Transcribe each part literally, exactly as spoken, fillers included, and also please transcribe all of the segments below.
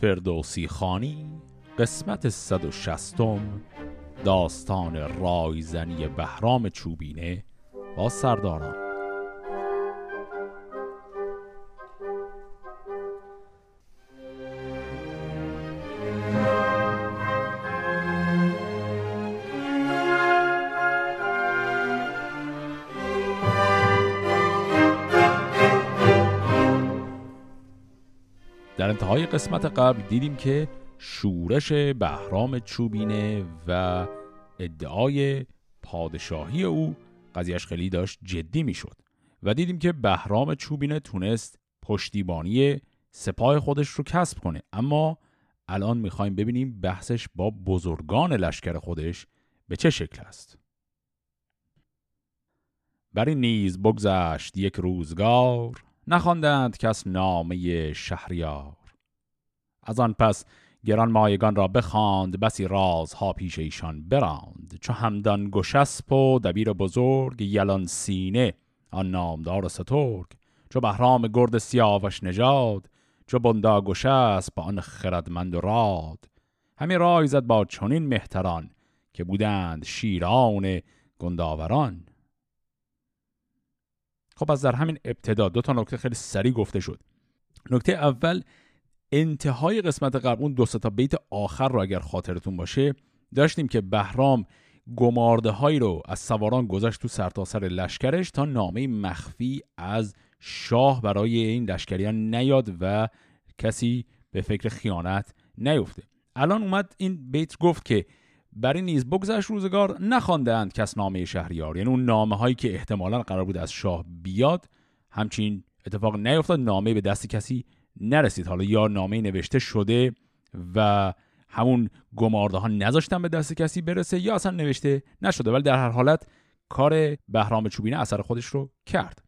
فردوسی خانی قسمت صد و شصت داستان رایزنی بهرام چوبینه با سرداران. در انتهای قسمت قبل دیدیم که شورش بهرام چوبینه و ادعای پادشاهی او قضیهش خیلی داشت جدی می شد و دیدیم که بهرام چوبینه تونست پشتیبانی سپاه خودش رو کسب کنه، اما الان می خواهیم ببینیم بحثش با بزرگان لشکر خودش به چه شکل است. بر این نیز بگذشت یک روزگار، نخواندند کس نامه شهریار. از آن پس گران مایگان را بخاند، بسی رازها پیش ایشان براند. چو همدان گشسپ و دبیر بزرگ، یلان سینه آن نامدار سترگ. چو بهرام گرد سیاوش نژاد، چو بنداگشسپ آن خردمند و راد. همی رای زد با چنین مهتران، که بودند شیران گنداوران. خب از در همین ابتدا دو تا نکته خیلی سریع گفته شد. نکته اول، انتهای قسمت قبل اون دو تا بیت آخر رو اگر خاطرتون باشه داشتیم که بهرام گمارده هایی رو از سواران گذاشت تو سرتاسر لشکرش تا نامه مخفی از شاه برای این لشکریان نیاد و کسی به فکر خیانت نیفته. الان اومد این بیت گفت که بر این نیز بگذشت روزگار، نخواندند کس نامه شهریار. یعنی اون نامه هایی که احتمالاً قرار بود از شاه بیاد همچین اتفاق نیفتاد، نامه به دست کسی نرسید. حالا یا نامه نوشته شده و همون گمارده ها نذاشتن به دست کسی برسه، یا اصلا نوشته نشده، ولی در هر حالت کار بهرام چوبینه اثر خودش رو کرد.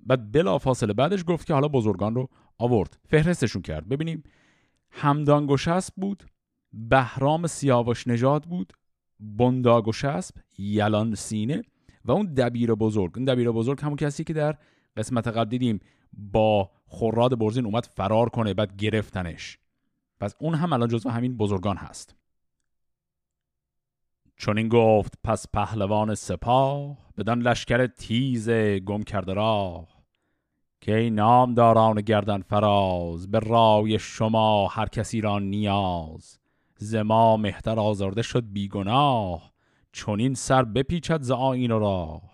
بعد بلافاصله بعدش گفت که حالا بزرگان رو آورد، فهرستشون کرد. ببینیم، همدان گشسپ بود، بهرام سیاوش نژاد بود، بنداگشسپ، یلان سینه و اون دبیر بزرگ. اون دبیر بزرگ همون کسی که در قسمت قبل دیدیم با خراد برزین اومد فرار کنه بعد گرفتنش، پس اون هم الان جزو همین بزرگان هست. چون این گفت پس پهلوان سپاه، بدان لشکر تیز گم کرده راه. که ای نامداران گردن فراز، به رای شما هر کسی را نیاز. ز ما مهتر آزرده شد بیگناه، چون این سر بپیچد ز آیین راه.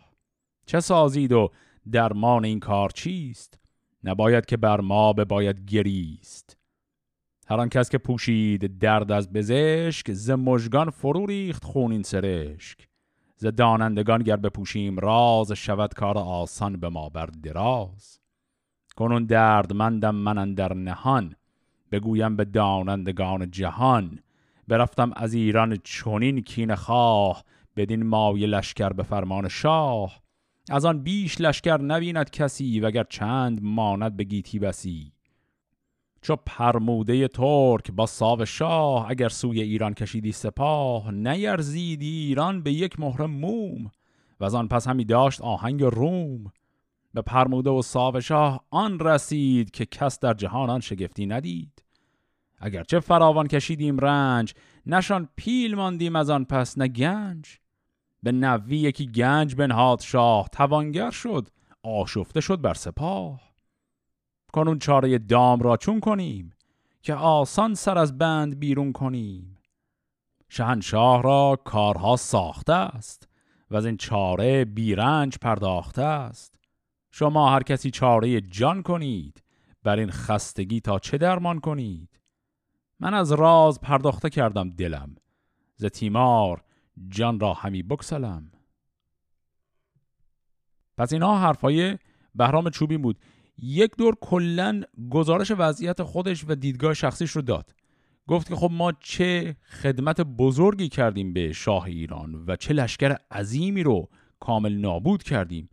چه سازید و درمان این کار چیست؟ نباید که بر ما بباید گریست. هر آن کس که پوشید درد از بزشک، ز مژگان فرو ریخت خونین سرشک. ز دانندگان گر بپوشیم راز، شود کار آسان به ما بر دراز. کنون دردمندم من اندر نهان، بگویم به دانندگان جهان. برفتم از ایران چنین کینه خواه، بدین مایه لشکر به فرمان شاه. از آن بیش لشکر نبیند کسی، وگر چند ماند به گیتی بسی. چو پرموده ترک با ساوه شاه، اگر سوی ایران کشیدی سپاه. نیرزید ایران به یک مهر موم، و از آن پس همی داشت آهنگ روم. به پرموده و ساوه شاه آن رسید، که کس در جهان آن شگفتی ندید. اگر چه فراوان کشیدیم رنج، نشان پیل ماندیم از آن پس نه گنج. به نوی یکی گنج بنهاد شاه، توانگر شد آشفته شد بر سپاه. کنون چاره دام را چون کنیم، که آسان سر از بند بیرون کنیم. شهنشاه را کارها ساخته است، و از این چاره بیرنج پرداخته است. شما هر کسی چاره جان کنید، بر این خستگی تا چه درمان کنید. من از راز پرداخته کردم دلم، ز تیمار جان را همی بکسلم. پس اینا حرفای بهرام چوبین بود. یک دور کلن گزارش وضعیت خودش و دیدگاه شخصیش رو داد. گفت که خب ما چه خدمت بزرگی کردیم به شاه ایران و چه لشکر عظیمی رو کامل نابود کردیم.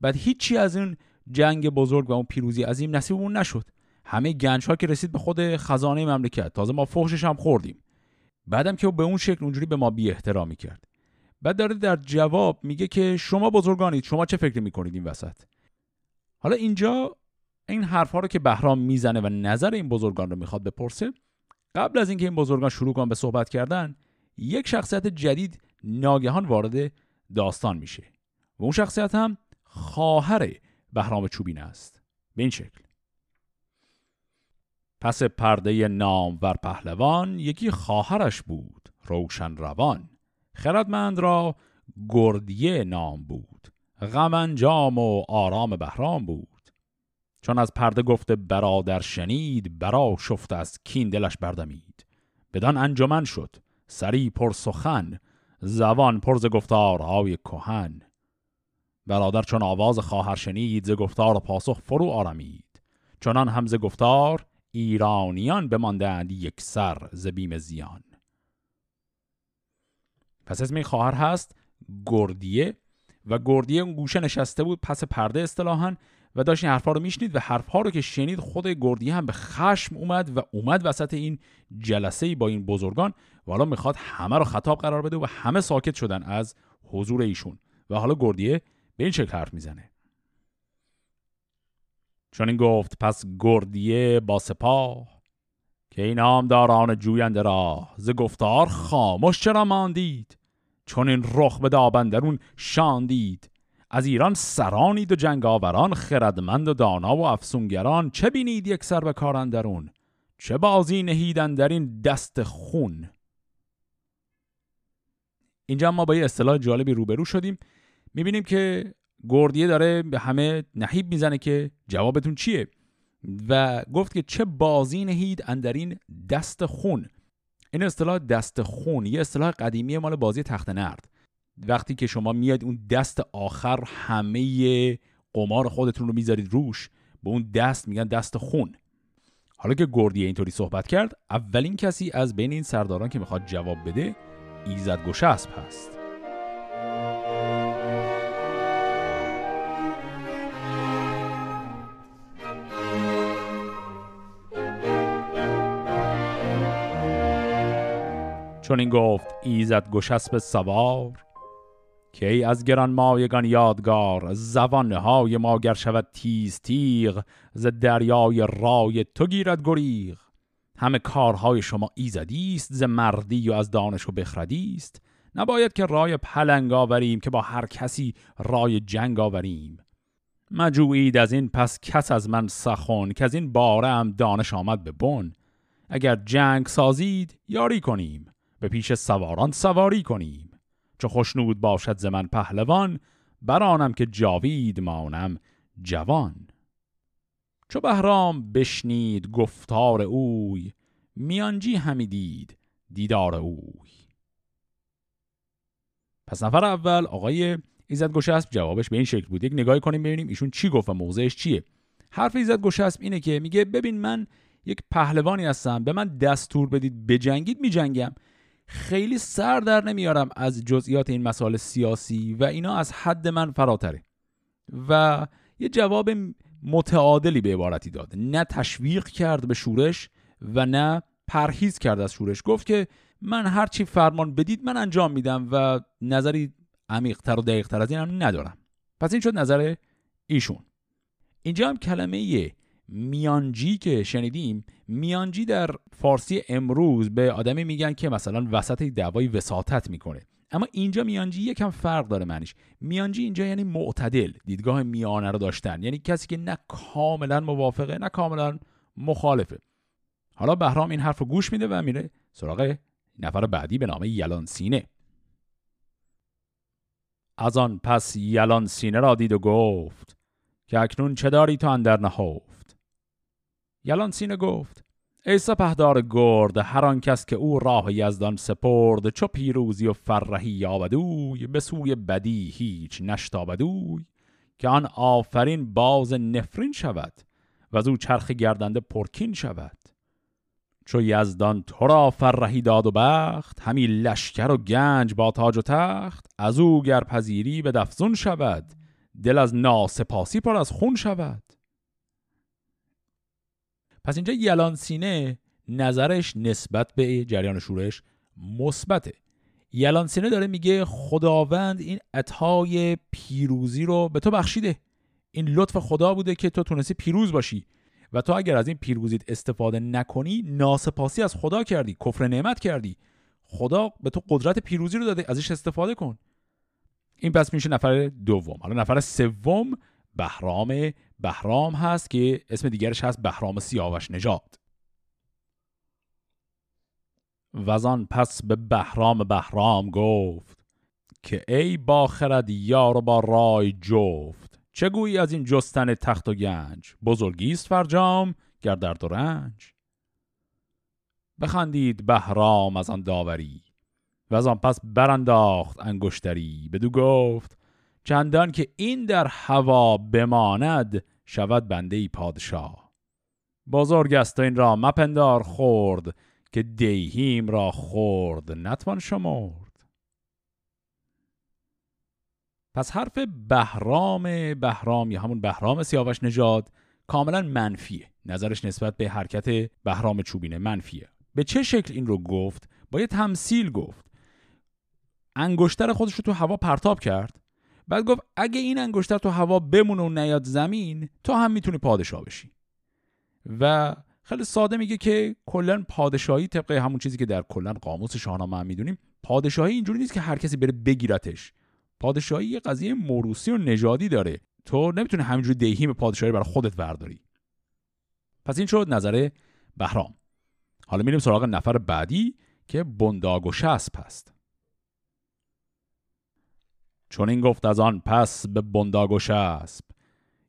بعد هیچی از این جنگ بزرگ و اون پیروزی عظیم نصیبمون نشد. همه گنج ها که رسید به خود خزانه مملکت، تازه ما فحشش هم خوردیم. بعدم که به اون شکل اونجوری به ما بی احترامی کرد. بعد داره در جواب میگه که شما بزرگانید، شما چه فکر میکنید این وسط؟ حالا اینجا این حرفا رو که بهرام میزنه و نظر این بزرگان رو میخواد بپرسه، قبل از اینکه این بزرگان شروع کنن به صحبت کردن، یک شخصیت جدید ناگهان وارد داستان میشه و اون شخصیت هم خواهر بهرام چوبین است. به این شکل پس پرده نامور پهلوان یکی خواهرش بود، روشن روان، خردمند را گردیه نام بود، غم انجام و آرام بهرام بود. چون از پرده گفت برادر شنید، برا شفت از کین دلش بردمید. بدان انجمن شد سری پر سخن، زبان پر ز گفتارهای کهن. برادر چون آواز خواهر شنید، ز گفتار و پاسخ فرو آرمید. چنان هم ز گفتار ایرانیان بماندند یک سر، ز بیم زیان. پس اسم این خواهر هست گردیه و گردیه اون گوشه نشسته بود پس پرده اصطلاحاً و داشت این حرفا رو میشنید و حرفها رو که شنید خود گردیه هم به خشم اومد و اومد وسط این جلسه با این بزرگان و حالا میخواد همه رو خطاب قرار بده و همه ساکت شدن از حضور ایشون و حالا گردیه به این شکل حرف میزنه. چون این گفت پس گردیه با سپاه که این نامداران جوینده راه، ز گفتار خاموش چرا ماندید؟ چون این رخ به دابندرون شاندید. از ایران سرانید و جنگاوران، خردمند و دانا و افسونگران. چه بینید یک سر به کار اندرون؟ چه بازی نهیدن در این دست خون؟ اینجا ما با یه اصطلاح جالبی روبرو شدیم. میبینیم که گردیه داره به همه نهیب میزنه که جوابتون چیه و گفت که چه بازی نهید اندر این دست خون. این اصطلاح دست خون یه اصطلاح قدیمی مال بازی تخت نرد. وقتی که شما میاد اون دست آخر همه قمار خودتون رو میذارید روش، به اون دست میگن دست خون. حالا که گردیه اینطوری صحبت کرد، اولین کسی از بین این سرداران که میخواد جواب بده ایزدگشسپ هست. چون این گفت ایزدگشسپ سوار که ای از گران مایگان یادگار، زبانهای ما گر شود تیز تیغ، ز دریای رای تو گیرد گریغ. همه کارهای شما ایزدیست، ز مردی و از دانش و بخردیست. نباید که رای پلنگ آوریم، که با هر کسی رای جنگ آوریم. مجوید از این پس کس از من سخن، که از این باره هم دانش آمد به بن. اگر جنگ سازید یاری کنیم، به پیش سواران سواری کنیم. چو خوشنود باشد ز من پهلوان، برانم که جاوید مانم جوان. چو بهرام بشنید گفتار اوی، میانجی همی دید دیدار اوی. پس نفر اول آقای ایزدگشسپ جوابش به این شکل بود. یک نگاهی کنیم ببینیم ایشون چی گفت و موضعش چیه. حرف ایزدگشسپ اینه که میگه ببین من یک پهلوانی هستم، به من دستور بدید بجنگید میجنگم. خیلی سر در نمیارم از جزئیات این مسائل سیاسی و اینا، از حد من فراتره. و یه جواب متعادلی به عبارتی داد، نه تشویق کرد به شورش و نه پرهیز کرد از شورش. گفت که من هر چی فرمان بدید من انجام میدم و نظری عمیق‌تر و دقیق‌تر از اینم ندارم. پس این شد نظر ایشون. اینجا هم کلمه یه میانجی که شنیدیم، میانجی در فارسی امروز به آدمی میگن که مثلا وسط دعوای وساطت میکنه، اما اینجا میانجی یکم فرق داره معنیش. میانجی اینجا یعنی معتدل، دیدگاه میانه رو داشتن، یعنی کسی که نه کاملا موافقه نه کاملا مخالفه. حالا بهرام این حرف رو گوش میده و میره سراغ نفر بعدی به نام یلان سینه. از آن پس یلان سینه را دید و گفت که اکنون چه داری تو اندر نهفت؟ یلان سینه گفت ای سپهدار گرد، هر آن کس که او راه یزدان سپرد، چو پیروزی و فرهی یابد اوی، به سوی بدی هیچ نشتابد اوی. که آن آفرین باز نفرین شود، و از او چرخ گردنده پرکین شود. چو یزدان تو را فرهی داد و بخت، همی لشکر و گنج با تاج و تخت. از او گر پذیری به دفزون شود، دل از ناسپاسی پر از خون شود. پس اینجا یلان سینه نظرش نسبت به جریان شورش مثبته. یلان سینه داره میگه خداوند این عطای پیروزی رو به تو بخشیده، این لطف خدا بوده که تو تونستی پیروز باشی. و تو اگر از این پیروزیت استفاده نکنی ناسپاسی از خدا کردی، کفر نعمت کردی. خدا به تو قدرت پیروزی رو داده، ازش استفاده کن. این پس میشه نفر دوم. حالا نفر سوم بهرام بهرام هست که اسم دیگرش هست بهرام سیاوش نژاد. وزان پس به بهرام بهرام گفت که ای با خرد یار و با رای جفت، چگویی از این جستن تخت و گنج؟ بزرگیست فرجام گر درد و رنج. بخندید بهرام از آن داوری، وزان پس برانداخت انگشتری. بدو گفت چندان که این در هوا بماند، شود بنده ای پادشاه. بزرگ است این را مپندار خورد، که دیهیم را خورد نتوان شمرد. پس حرف بهرام بهرام یا همون بهرام سیاوش نژاد کاملا منفیه. نظرش نسبت به حرکت بهرام چوبینه منفیه. به چه شکل این رو گفت؟ با یه تمثیل گفت. انگشتر خودش رو تو هوا پرتاب کرد، بعد گفت اگه این انگشتر تو هوا بمونه و نیاد زمین، تو هم میتونی پادشاه بشی. و خیلی ساده میگه که کلا پادشاهی طبق همون چیزی که در کلا قاموس شاهنامه هم میدونیم، پادشاهی اینجوری نیست که هر کسی بره بگیرتش. پادشاهی یه قضیه موروثی و نژادی داره. تو نمیتونی همینجوری دیهیم پادشاهی برای خودت برداری. پس این شد نظر بهرام. حالا میریم سراغ نفر بعدی که بنداگشسپ هست. چون این گفت از آن پس به بنداگشسپ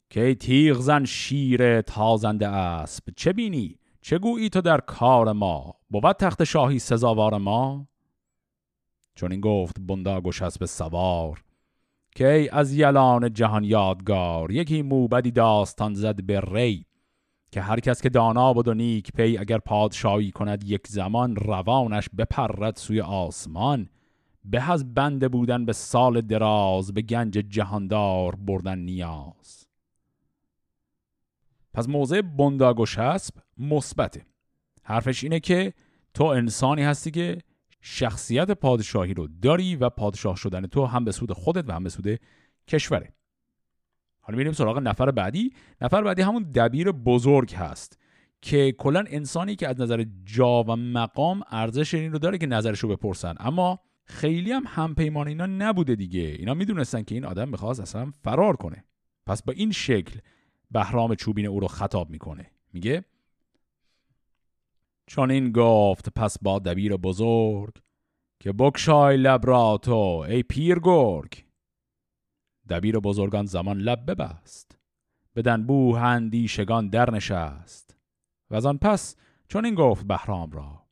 که ای تیغ زن شیر تازنده اسب، چه بینی چه گویی تو در کار ما؟ بود تخت شاهی سزاوار ما؟ چون این گفت بنداگشسپ سوار که ای از یلان جهان یادگار، یکی موبدی داستان زد به ری، که هر کس که دانا بود و نیک پی، اگر پادشاهی کند یک زمان، روانش بپرد سوی آسمان. به از بنده بودن به سال دراز، به گنج جهاندار بردن نیاز. پس موضع بنداگشسپ مثبته. حرفش اینه که تو انسانی هستی که شخصیت پادشاهی رو داری و پادشاه شدن تو هم به سود خودت و هم به سود کشوره. حالا میریم سراغ نفر بعدی. نفر بعدی همون دبیر بزرگ هست که کلا انسانی که از نظر جا و مقام ارزش این رو داره که نظرش رو بپرسن، اما خیلی هم همپیمان اینا نبوده دیگه. اینا میدونستن که این آدم میخواست اصلا فرار کنه. پس با این شکل بهرام چوبین او رو خطاب میکنه، میگه چون این گفت پس با دبیر بزرگ که بکشای لب را تو ای پیر گرگ. دبیر بزرگان زمان لب ببست، بدن بو هندی شگان در نشست. و از آن پس چون این گفت بهرام را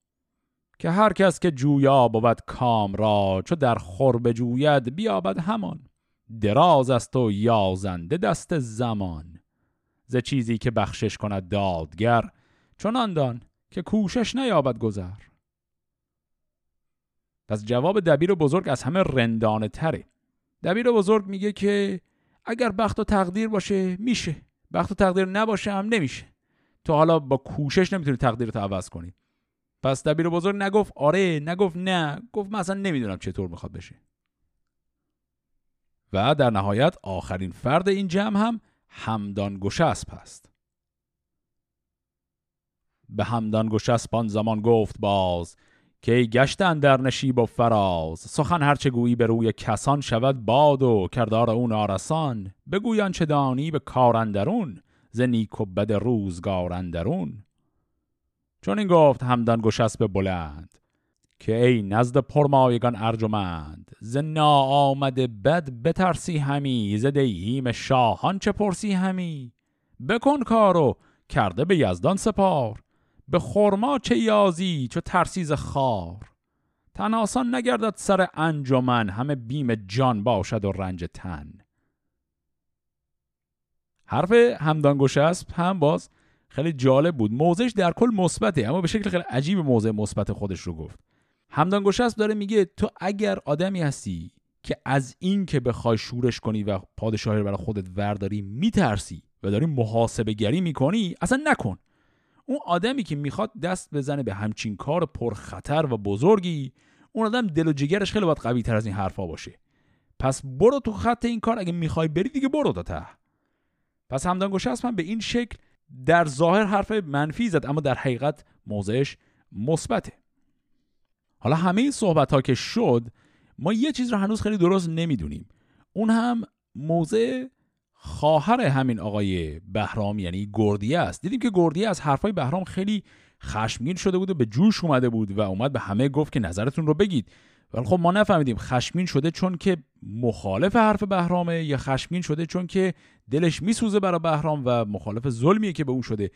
که هر کس که جویا بود کام را، چو در خورب جوید بیابد همان، دراز است و یازنده دست زمان. ز چیزی که بخشش کند دادگر، چنان دان که کوشش نیابد گذر. پس جواب دبیر بزرگ از همه رندانه تره. دبیر بزرگ میگه که اگر بخت و تقدیر باشه میشه، بخت و تقدیر نباشه هم نمیشه. تو حالا با کوشش نمیتونی تقدیرت عوض کنی. پس دبیر بزرگ نگفت آره، نگفت نه، گفت من اصلا نمیدونم چطور میخواد بشه. و در نهایت آخرین فرد این جمع هم همدان گشسپ هست. به همدان گشسپ آن زمان گفت باز که ای گشته اندر نشیب و فراز، سخن هرچه گویی به روی کسان، شود باد و کردار اون آرسان. بگویان چه دانی به کار اندرون، ز نیک و بد روزگار اندرون. چون این گفت همدان گشسپ بلند که ای نزد پرمایگان ارجمند، ز ناآمده بد بترسی همی، ز دیهیم شاهان چه پرسی همی. بکن کارو کرده به یزدان سپار، به خرما چه یازی چو ترسیز خار. تن آسان نگردد سر انجمن، همه بیم جان باشد و رنج تن. حرف همدان گشسپ هم باز خیلی جالب بود. موضعش در کل مثبته، اما به شکل خیلی عجیب موضع مثبت خودش رو گفت. همدان گشسپ داره میگه تو اگر آدمی هستی که از این که بخوای شورش کنی و پادشاهی برای خودت ورداری میترسی و داری محاسبه گری میکنی، اصلا نکن. اون آدمی که میخواد دست بزنه به همچین کار پرخطر و بزرگی، اون آدم دل و جگرش خیلی باید قوی تر از این حرفا باشه. پس برو تو خط این کار، اگه میخوای بری دیگه برو تا ته. پس همدان گشسپ هم به این شکل در ظاهر حرف منفی زد اما در حقیقت موضعش مثبته. حالا همه این صحبت ها که شد، ما یه چیز رو هنوز خیلی درست نمیدونیم، اون هم موضع خواهر همین آقای بهرام یعنی گردیه است. دیدیم که گردیه از حرفای بهرام خیلی خشمگین شده بود و به جوش اومده بود و اومد به همه گفت که نظرتون رو بگید، ولی خب ما نفهمیدیم خشمگین شده چون که مخالف حرف بهرامه یا خشمگین شده چون که دلش میسوزه برای بهرام و مخالف ظلمیه که به اون شده.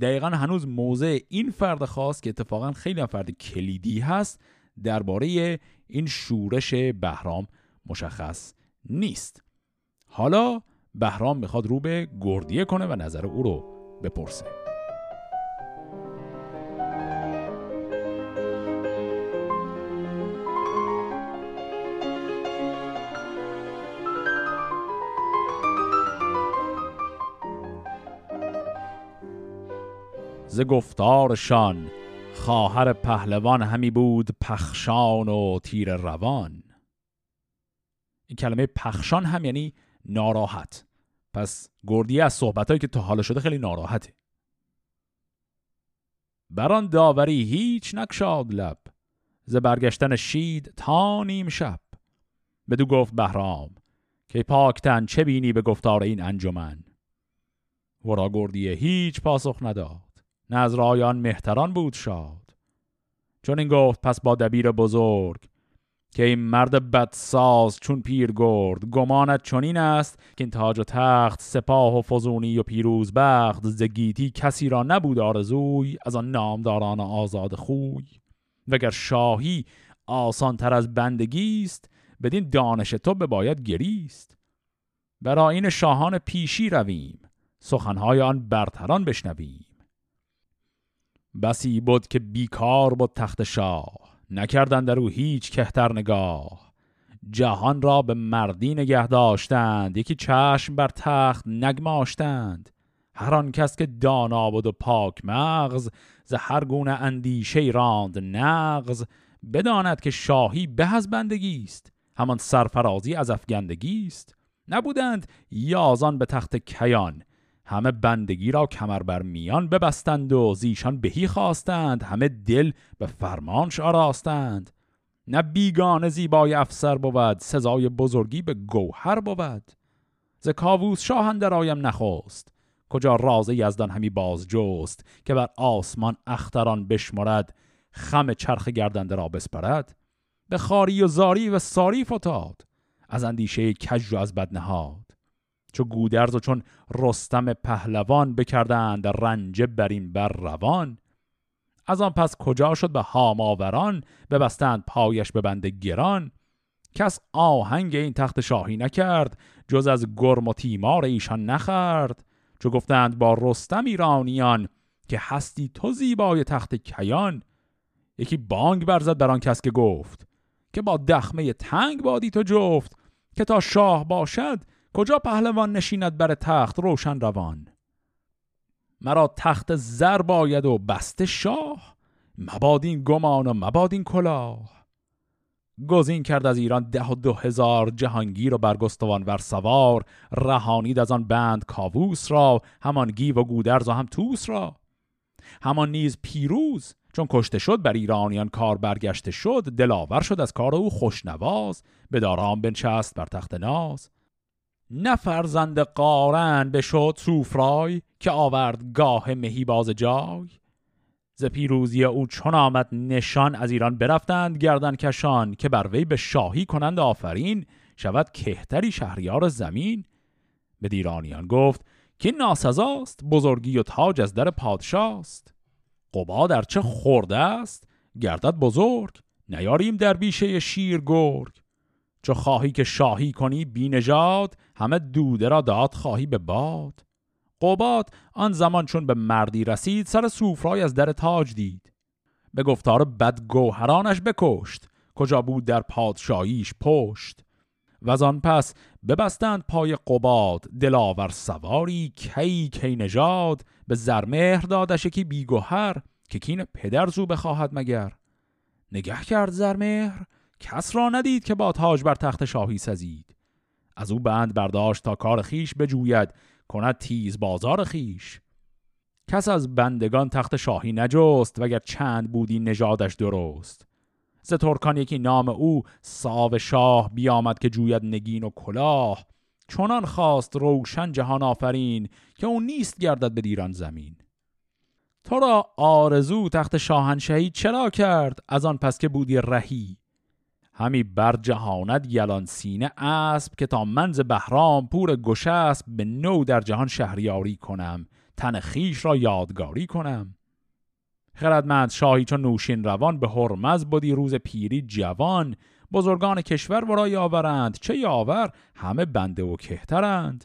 دقیقاً هنوز موضع این فرد خاص که اتفاقاً خیلی فرد کلیدی هست درباره این شورش بهرام مشخص نیست. حالا بهرام میخواد رو به گردیه کنه و نظر او رو بپرسه. ز گفتارشان خواهر پهلوان همی بود پخشان و تیر روان. این کلمه پخشان هم یعنی ناراحت. پس گردیه از صحبتایی که تا حالا شده خیلی ناراحته. بران داوری هیچ نکشاد لب، ز برگشتن شید تا نیم شب. بدو گفت بهرام که پاکتن چه بینی به گفتار این انجمن. ورا گردیه هیچ پاسخ نداد، نه از رایان مهتران بود شاد. چون این گفت پس با دبیر بزرگ که این مرد بدساز چون پیر گرد. گمانت چنین است که این تاج و تخت، سپاه و فزونی و پیروز بخت. زگیتی کسی را نبود آرزوی، از آن نامداران آزاد خوی. وگر شاهی آسان تر از بندگیست، بدین دانش تو بباید گریست. برای این شاهان پیشی رویم، سخنهای آن برتران بشنویم. بسی بود که بیکار بود تخت شاه، نکردند در او هیچ کهتر نگاه. جهان را به مردی نگه داشتند، یکی چشم بر تخت نگماشتند. هر آن کس که دانا بود و پاک مغز، ز هر گونه اندیشه راند نغز. بداند که شاهی به از بندگی است، همان سرفرازی از افگندگی است. نبودند یازان به تخت کیان، همه بندگی را کمر بر میان ببستند. و زیشان بهی خواستند، همه دل به فرمانش آراستند. نه بیگانه زیبای افسر بود، سزای بزرگی به گوهر بود. ز کاووس شاه اندر آیم نخست، کجا راز یزدان همی باز جست. که بر آسمان اختران بشمرد، خم چرخ گردنده را بسپرد. به خاری و زاری و ساری فتاد، از اندیشه کج و از بد نهاد. چو گودرز و چون رستم پهلوان، بکردند رنج برین بر روان. از آن پس کجا شد به هاماوران، ببستند پایش به بند گران. کس آهنگ این تخت شاهی نکرد، جز از گرم و تیمار ایشان نخورد. چو گفتند با رستم ایرانیان، که هستی تو زیبای تخت کیان. یکی بانگ برزد بر آن کس که گفت، که با دخمه تنگ بادی تو جفت. که تا شاه باشد کجا پهلوان، نشیند بر تخت روشن روان. مرا تخت زر باید و بسته شاه، مبادین گمان و مبادین کلاه. گزین کرد از ایران ده و دو هزار، جهانگیر و برگستوان ور سوار. رهانید از آن بند کاووس را، همان گیو و گودرز و هم توس را. همان نیز پیروز چون کشته شد، بر ایرانیان کار برگشته شد. دلاور شد از کار او خوشنواز، به دارام بنشست بر تخت ناز. نه فرزند قارن بشد صوفرای، که آورد گاه مهی باز جای. ز پیروزی او چون آمد نشان، از ایران برفتند گردن کشان. که بر وی به شاهی کنند آفرین، شود کهتری شهریار زمین. به ایرانیان گفت که ناسزاست، بزرگی و تاج از در پادشاست. قباد ارچه خورده است گردد بزرگ، نیاریم در بیشه شیر گرگ. چو خواهی که شاهی کنی بی نژاد، همه دوده را داد خواهی به باد. قباد آن زمان چون به مردی رسید، سر صوفرای از در تاج دید. به گفتار بدگوهرانش بکشت، کجا بود در پادشاهیش پشت. و آن پس ببستند پای قباد، دلاور سواری کی کی نژاد. به زرمهر دادش یکی بیگوهر، که کین پدر زو بخواهد مگر. نگه کرد زرمهر کس را ندید، که با تاج بر تخت شاهی سزید. از او بند برداشت تا کار خیش، بجوید کند تیز بازار خیش. کس از بندگان تخت شاهی نجست، وگر چند بودی نژادش درست. ز ترکان یکی نام او ساوه شاه، بیامد که جوید نگین و کلاه. چنان خواست روشن جهان آفرین، که او نیست گردد به ایران زمین. تو را آرزو تخت شاهنشهی چرا کرد، از آن پس که بودی رهی؟ همی بر جهانت یلان سینه اسب، که تا منز بهرام پور گشسپ، به نو در جهان شهریاری کنم، تن خیش را یادگاری کنم. خردمند شاهی چون نوشین روان، به هرمز بودی روز پیری جوان. بزرگان کشور ورا یاورند، چه یاور همه بنده و کهترند.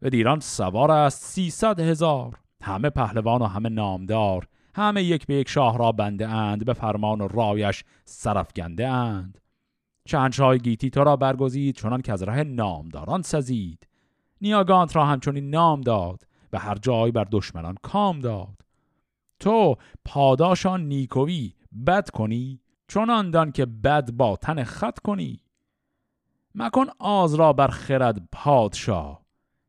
به ایران سوار است سیصد هزار، همه پهلوان و همه نامدار. همه یک به یک شاه را بنده اند، به فرمان و رایش سرفگنده اند. شهنشاه گیتی تو را برگزید، چنان که از ره نامداران سزید. نیاگانت را همچنین نام داد، به هر جای بر دشمنان کام داد. تو پاداشان نیکوی بد کنی، چنان دان که بد با تن خط کنی. مکن آز را بر خرد پادشا،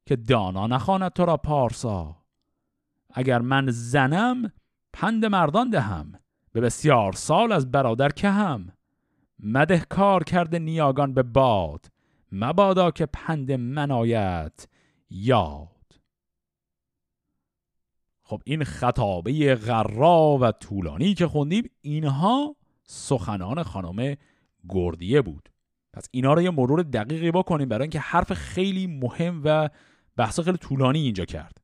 که دانا نخواند تو را پارسا. اگر من زنم پند مردان دهم، به بسیار سال از برادر که هم. مده کار کرده نیاگان به باد، مبادا که پند من آید یاد. خب این خطابه غرا و طولانی که خوندیم، اینها سخنان خانم گردیه بود. پس اینا رو یه مرور دقیقی بکنیم، برای اینکه حرف خیلی مهم و بحث خیلی طولانی اینجا کرد.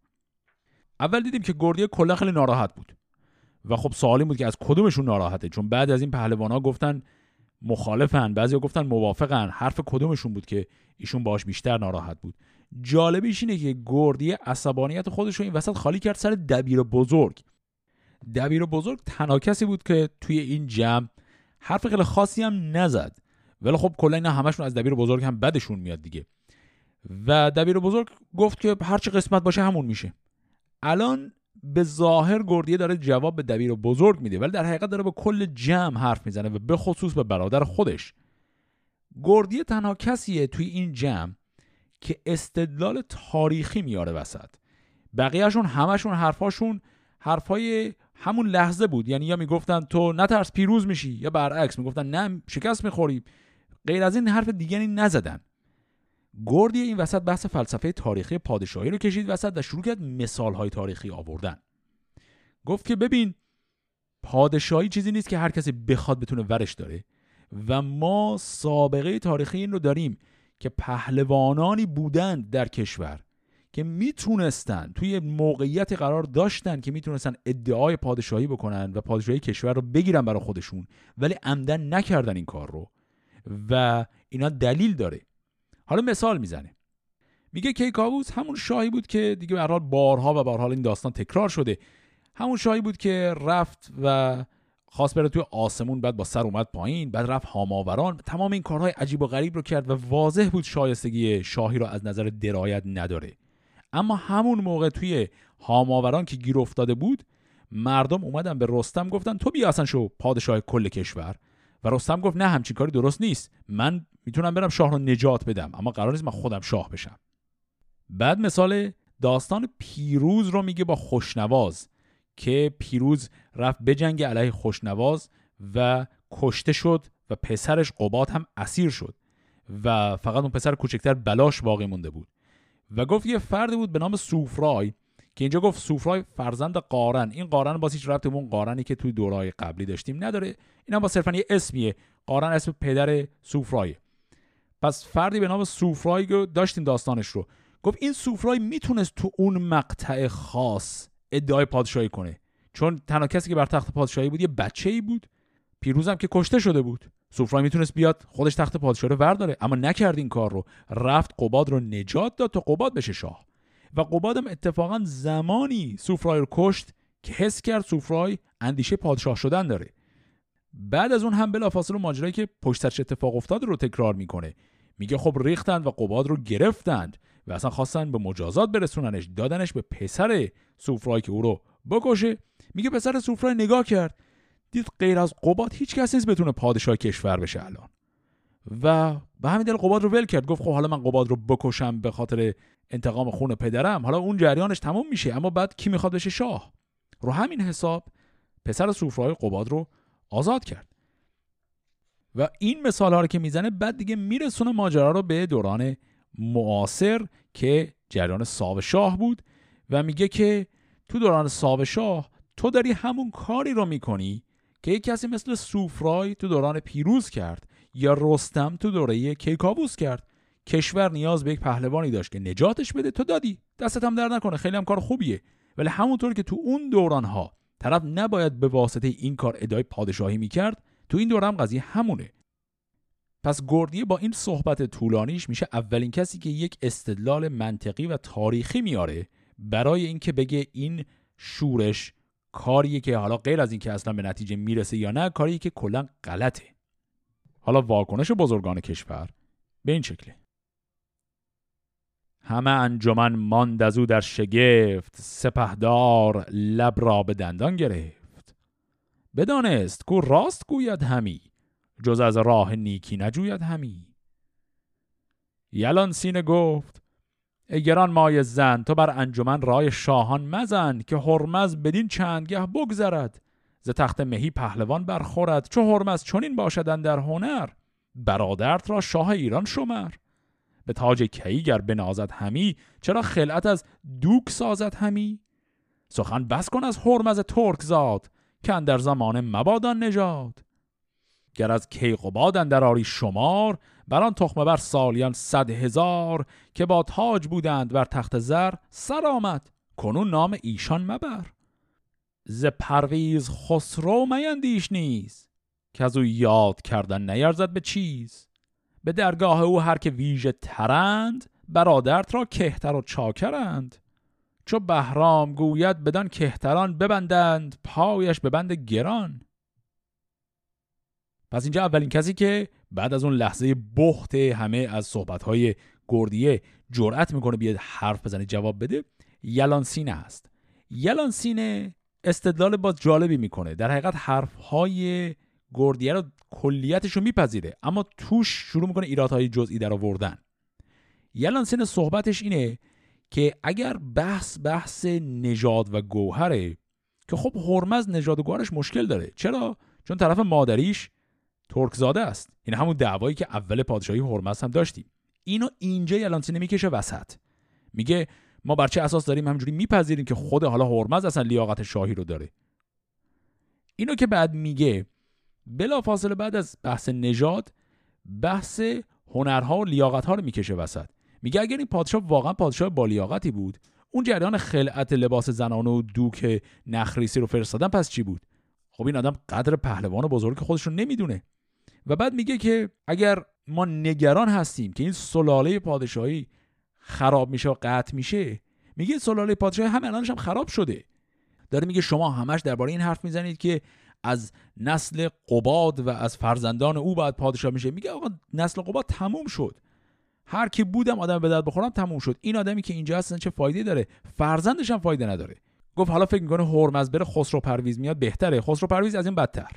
اول دیدیم که گردیه کلا خیلی ناراحت بود و خب سوالی بود که از کدومشون ناراحته، چون بعد از این پهلوانا گفتن مخالفن، بعضیا گفتن موافقن. حرف کدومشون بود که ایشون باهاش بیشتر ناراحت بود؟ جالبیش اینه که گردیه عصبانیت خودش رو این وسط خالی کرد سر دبیر بزرگ. دبیر بزرگ تنها کسی بود که توی این جمع حرف خیلی خاصی هم نزد، ولی خب کلا اینا همشون از دبیر بزرگ هم بدشون میاد دیگه. و دبیر بزرگ گفت که هر چه قسمت باشه همون میشه. الان به ظاهر گردیه داره جواب به دبیر بزرگ میده، ولی در حقیقت داره به کل جمع حرف میزنه و به خصوص به برادر خودش. گردیه تنها کسیه توی این جمع که استدلال تاریخی میاره وسط. بقیهشون همشون حرفاشون حرفای همون لحظه بود، یعنی یا میگفتن تو نترس پیروز میشی، یا برعکس میگفتن نه شکست میخوری. غیر از این حرف دیگری نزدن. گردیه این وسط بحث فلسفه تاریخی پادشاهی رو کشید وسط و شروع کرد مثالهای تاریخی آوردن. گفت که ببین، پادشاهی چیزی نیست که هر کسی بخواد بتونه ورش داره، و ما سابقه تاریخی این رو داریم که پهلوانانی بودند در کشور که میتونستن، توی موقعیت قرار داشتن که میتونستن ادعای پادشاهی بکنن و پادشاهی کشور رو بگیرن برای خودشون، ولی عمدن نکردن این کار رو و اینا دلیل داره. حالا مثال میزنه، میگه کیکاووس همون شاهی بود که دیگه به هر حال بارها و بارها این داستان تکرار شده، همون شاهی بود که رفت و خواست بره توی آسمون، بعد با سر اومد پایین، بعد رفت هاماوران، تمام این کارهای عجیب و غریب رو کرد و واضح بود شایستگی شاهی رو از نظر درایت نداره. اما همون موقع توی هاماوران که گیر افتاده بود، مردم اومدن به رستم گفتن تو بیا اصلا شو پادشاه کل کشور، و رستم گفت نه همچین کاری درست نیست، من میتونم برم شاه رو نجات بدم، اما قرار نیست من خودم شاه بشم. بعد مثال داستان پیروز رو میگه با خوشنواز، که پیروز رفت به جنگ علیه خوشنواز و کشته شد و پسرش قباد هم اسیر شد و فقط اون پسر کوچکتر بلاش باقی مونده بود. و گفت یه فرد بود به نام صوفرای، که اینجا گفت صوفرای فرزند قارن. این قارن باز هیچ ربطی به اون قارنی که توی دورهای قبلی داشتیم نداره، اینا با صرفا یه اسمیه. قارن اسم پدر صوفرای. پس فردی به نام صوفرای رو داشتیم داستانش رو. گفت این صوفرای میتونست تو اون مقطع خاص ادعای پادشاهی کنه، چون تنها کسی که بر تخت پادشاهی بود یه بچه‌ای بود، پیروزم که کشته شده بود. صوفرای میتونست بیاد خودش تخت پادشاهی رو ورداره، اما نکرد این کار رو، رفت قباد رو نجات داد تا قباد بشه شاه. و قبادم اتفاقا زمانی صوفرای رو کشت که حس کرد صوفرای اندیشه پادشاه شدن داره. بعد از اون هم بلافاصله ماجرایی که پشت سرش اتفاق افتاد رو تکرار میکنه. میگه خب ریختند و قباد رو گرفتند و اصلا خواستن به مجازات برسوننش، دادنش به پسر صوفرای که او رو بکشه. میگه پسر صوفرای نگاه کرد، دید غیر از قباد هیچ کسی نیست بتونه پادشاه کشور بشه الان. و به همین دلیل قباد رو ول کرد، گفت خب حالا من قباد رو بکشم به خاطر انتقام خون پدرم، حالا اون جریانش تمام میشه، اما بعد کی میخواد بشه شاه. رو همین حساب پسر صوفرای قباد رو آزاد کرد. و این مثال ها رو که میزنه بعد دیگه میرسونه ماجرا رو به دوران معاصر که جریان ساوه شاه بود و میگه که تو دوران ساوه شاه تو داری همون کاری رو میکنی که یک کسی مثل صوفرای تو دوران پیروز کرد یا رستم تو دوره کیکاووس کرد. کشور نیاز به یک پهلوانی داشت که نجاتش بده، تو دادی، دستت هم در نکنه، خیلی هم کار خوبیه. ولی همونطور که تو اون دورانها طرف نباید به واسطه این کار ادعای پادشاهی میکرد، تو این دوره هم قضیه همونه. پس گردیه با این صحبت طولانیش میشه اولین کسی که یک استدلال منطقی و تاریخی میاره برای اینکه بگه این شورش کاریه که حالا غیر از این که اصلا به نتیجه میرسه یا نه، کاریه که کلا غلطه. حالا واکنش بزرگان کشور به این شکله: همه انجمن ماند از او در شگفت، سپهدار لب را به دندان گرفت. بدانست کو راست گوید همی، جز از راه نیکی نجوید همی. یلان سینه گفت ای گران مایه زن، تو بر انجمن رای شاهان مزن، که هرمز بدین چندگه بگذرد، ز تخت مهی پهلوان برخورد. چو هرمز چنین باشدن در هنر، برادرت را شاه ایران شمر. به تاج کیی گر بنازد همی، چرا خلعت از دوک سازد همی. سخن بس کن از هرمز ترک زاد، که اندر زمان مبادان نژاد. گر از کیقباد اندر آری شمار، بران تخمه بر سالیان صد هزار، که با تاج بودند بر تخت زر، سر آمد کنون نام ایشان مبر. ز پرویز خسرو میندیش نیز، که از او یاد کردن نیرزد به چیز. به درگاه او هر که ویژه ترند، برادرت را کهتر و چاکرند. چو بهرام گوید بدان کهتران، ببندند پایش به بند گران. پس اینجا اولین کسی که بعد از اون لحظه بخت همه از صحبت‌های گردیه جرأت میکنه بیاد حرف بزنه جواب بده، یلان سینه هست. یلان سینه استدلال باز جالبی میکنه، در حقیقت حرف‌های گردیه رو کلیتش رو میپذیره اما توش شروع میکنه ایرادهای جزئی در آوردن. یلان سینه صحبتش اینه که اگر بحث بحث نژاد و گوهره، که خب هرمز نژاد و گوهرش مشکل داره. چرا؟ چون طرف مادریش ترکزاده است. این همون دعوایی که اول پادشاهی هرمز هم داشتیم. اینو اینجا یلان سینه میکشه وسط، میگه ما بر چه اساس داریم همینجوری میپذیریم که خود حالا هرمز اصلا لیاقت شاهی رو داره. اینو که بعد میگه بلافاصله بعد از بحث نژاد بحث هنرها و لیاقت‌ها رو میکشه وسط، میگه اگر این پادشاه واقعا پادشاه با لیاقتی بود، اون جریان خلعت لباس زنانه و دوک نخریسی رو فرستادن پس چی بود؟ خب این آدم قدر پهلوان بزرگ خودش رو نمیدونه. و بعد میگه که اگر ما نگران هستیم که این سلاله پادشاهی خراب میشه و قطع میشه، میگه سلاله پادشاهی هم الانش هم خراب شده. داره میگه شما همش درباره این حرف میزنید که از نسل قباد و از فرزندان او بعد پادشاه میشه. میگه آقا نسل قباد تموم شد، هر کی بودم آدم به درد بخورم تموم شد. این آدمی که اینجا هست چه فایده داره؟ فرزندش هم فایده نداره. گفت حالا فکر میکنه هرمز بره خسرو پرویز میاد بهتره، خسرو پرویز از این بدتر.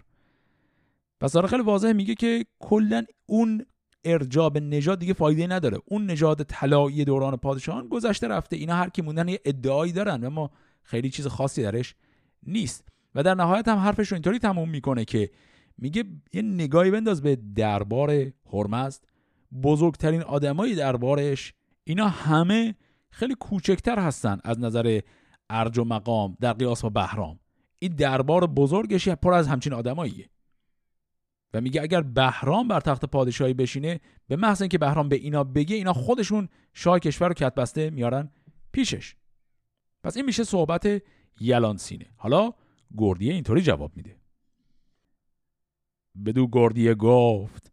پس داره خیلی واضح میگه که کلا اون ارجاع به نژاد دیگه فایده نداره. اون نژاد طلایی دوران پادشاهان گذشته رفته، اینا هر کی موندن یه ادعایی دارن اما خیلی چیز خاصی درش نیست. و در نهایت هم حرفش رو اینطوری تموم میکنه که میگه یه نگاهی بنداز به دربار هرمز، بزرگترین آدمای دربارش اینا همه خیلی کوچکتر هستن از نظر ارج و مقام در قیاس با بهرام. این دربار بزرگش پر از همچین آدماییه. و میگه اگر بهرام بر تخت پادشاهی بشینه، به محض اینکه بهرام به اینا بگه، اینا خودشون شاه کشور رو کت بسته میارن پیشش. پس این میشه صحبت یلان سینه. حالا گردیه اینطوری جواب میده: بدو گردیه گفت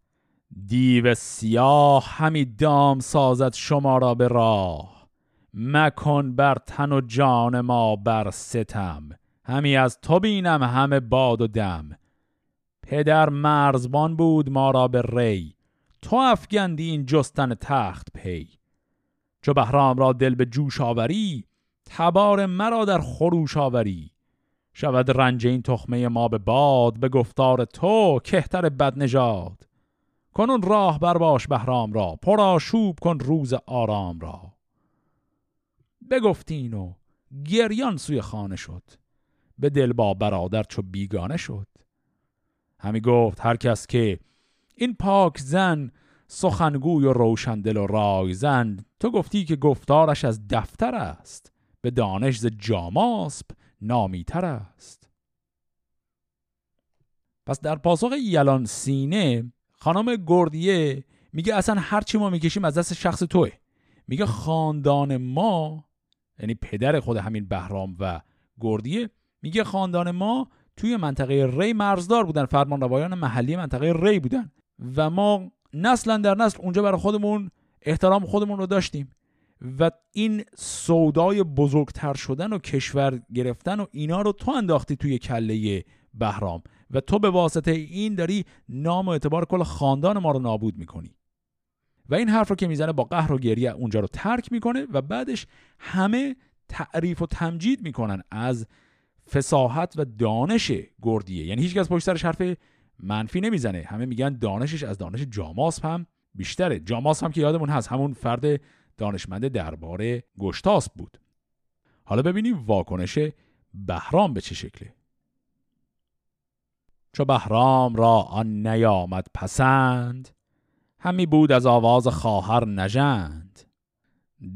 دیو سیاه، همی دام سازد شما را به راه. مکن بر تن و جان ما بر ستم، همی از تو بینم همه باد و دم. پدر مرزبان بود ما را به ری، تو افگندی این جستن تخت پی. چو بهرام را دل به جوش آوری، تبار مرا در خروش آوری. شود رنج این تخمه ما به باد، به گفتار تو کهتر بد نژاد. کنون راه بر باش بهرام را، پرآشوب کن روز آرام را. بگفتین و گریان سوی خانه شد، به دل با برادر چو بیگانه شد. همی گفت هر کس که این پاک زن، سخنگوی و روشندل و رای زن. تو گفتی که گفتارش از دفتر است، به دانش ز جاماسپ نامیتر است. پس در پاسخ یلان سینه خانم گردیه میگه اصلا هر چی ما میکشیم از دست شخص توه. میگه خاندان ما، یعنی پدر خود همین بهرام و گردیه، میگه خاندان ما توی منطقه ری مرزدار بودن، فرمان روایان محلی منطقه ری بودن و ما نسلا در نسل اونجا برای خودمون احترام خودمون رو داشتیم و این سودای بزرگتر شدن و کشور گرفتن و اینا رو تو انداختی توی کله بهرام و تو به واسطه این داری نام و اعتبار کل خاندان ما رو نابود میکنی. و این حرف رو که میزنه با قهر و گریه اونجا رو ترک میکنه و بعدش همه تعریف و تمجید میکنن از فصاحت و دانش گردیه، یعنی هیچ کس پشت سرش حرف منفی نمیزنه، همه میگن دانشش از دانش جاماسپ هم بیشتره. جاماسپ هم که یادمون هست همون فرد دانشمند درباره گشتاسپ بود. حالا ببینیم واکنش بهرام به چه شکله. چو بهرام را آن نیامد پسند، همی بود از آواز خواهر نژند.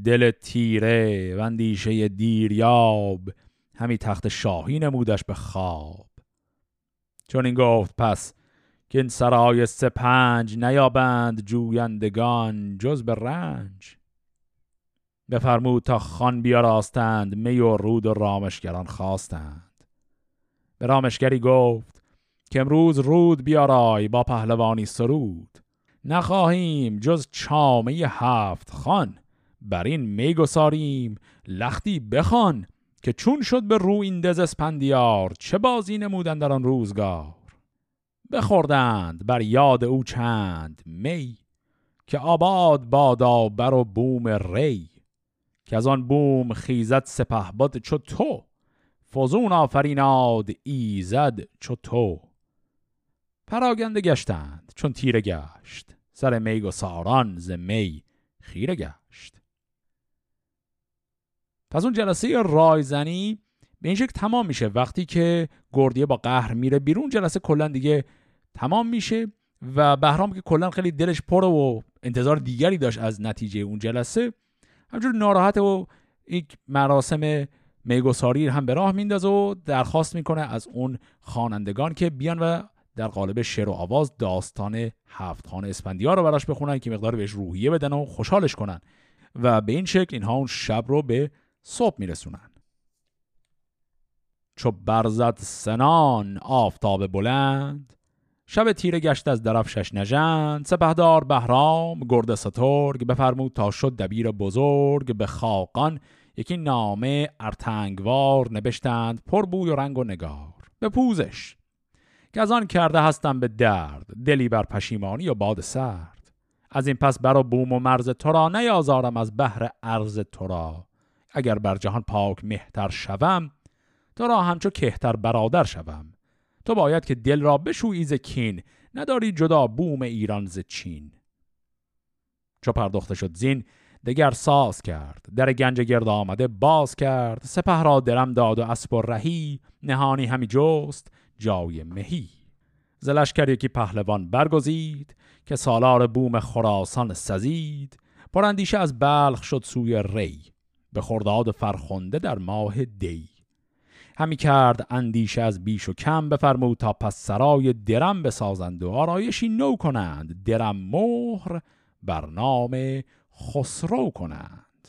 دل تیره و اندیشه دیریاب، همی تخت شاهی نمودش به خواب. چون این گفت پس که این سرای سپنج، نیابند جویندگان جز به رنج. بفرمود تا خان بیاراستند، می و رود و رامشگران خواستند. به رامشگری گفت که امروز رود بیارای با پهلوانی سرود. نخواهیم جز چامه هفت خان، بر این میگساریم لختی بخوان. که چون شد به روی این دز اسپندیار، چه بازی نمودند در آن روزگار. بخوردند بر یاد او چند می، که آباد بادا بر و بوم ری. که از آن بوم خیزد سپهبد چو تو، فزون آفریناد ایزد چو تو. پراگنده گشتند چون تیره گشت، سر میگساران ز می خیره گشت. پس اون جلسه رایزنی به این شکل تمام میشه. وقتی که گردیه با قهر میره بیرون، جلسه کلا دیگه تمام میشه و بهرام که کلا خیلی دلش پره و انتظار دیگری داشت از نتیجه اون جلسه، همجور ناراحت و یک مراسم میگساری هم به راه میندازه و درخواست میکنه از اون خوانندگان که بیان و در قالب شعر و آواز داستان هفت خان اسپندیار رو براش بخونن که مقدار بهش روحیه بدن و خوشحالش کنن و به این شکل اینها اون شب رو به صبح میرسونن. چو برزد سنان آفتاب بلند، شب تیره گشت از درفشش نژند. سپهدار بهرام گرد سترگ، بفرمود تا شد دبیر بزرگ. به خاقان یکی نامه ارتنگوار، نبشتند پر بوی و رنگ و نگار. به پوزش که از آن کرده هستم به درد، دلی بر پشیمانی و باد سرد. از این پس برا بوم و مرز تو را، نیازارم از بحر عرض تو را. اگر بر جهان پاک مهتر شوم، تو را همچو کهتر برادر شوم. تو باید که دل را بشویی ز کین، نداری جدا بوم ایران ز چین. چو پرداخته شد زین دگر ساز کرد، در گنج گرد آمده باز کرد. سپه را درم داد و اسب و رهی، نهانی همی جست جای مهی. ز لشکر یکی پهلوان برگزید، که سالار بوم خراسان سزید. پراندیشه از بلخ شد سوی ری، به خرداد فرخنده در ماه دی. همی کرد اندیشه از بیش و کم، بفرمود تا پس سرای درم بسازند و آرایشی نو کنند. درم مهر بر نام خسرو کنند.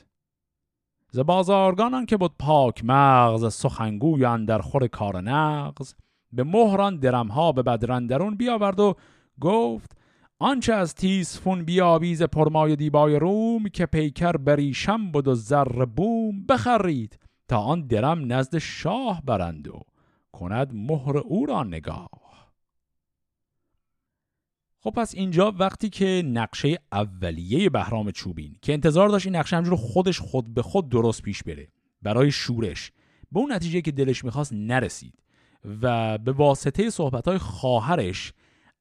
ز بازارگانان که بود پاک مغز، سخنگوی اندر خور کار نغز. به مهران درمها به بدرندرون، بیاورد و گفت آنچه از تیسفون بیاویز پرمای دیبای روم. که پیکر بریشم بود و زر بوم، بخرید تا آن درم نزد شاه برند و کند مهر او را نگاه. خب پس اینجا وقتی که نقشه اولیه بهرام چوبین که انتظار داشت این نقشه همجور خودش خود به خود درست پیش بره برای شورش، به اون نتیجه که دلش میخواست نرسید و به واسطه صحبت‌های خواهرش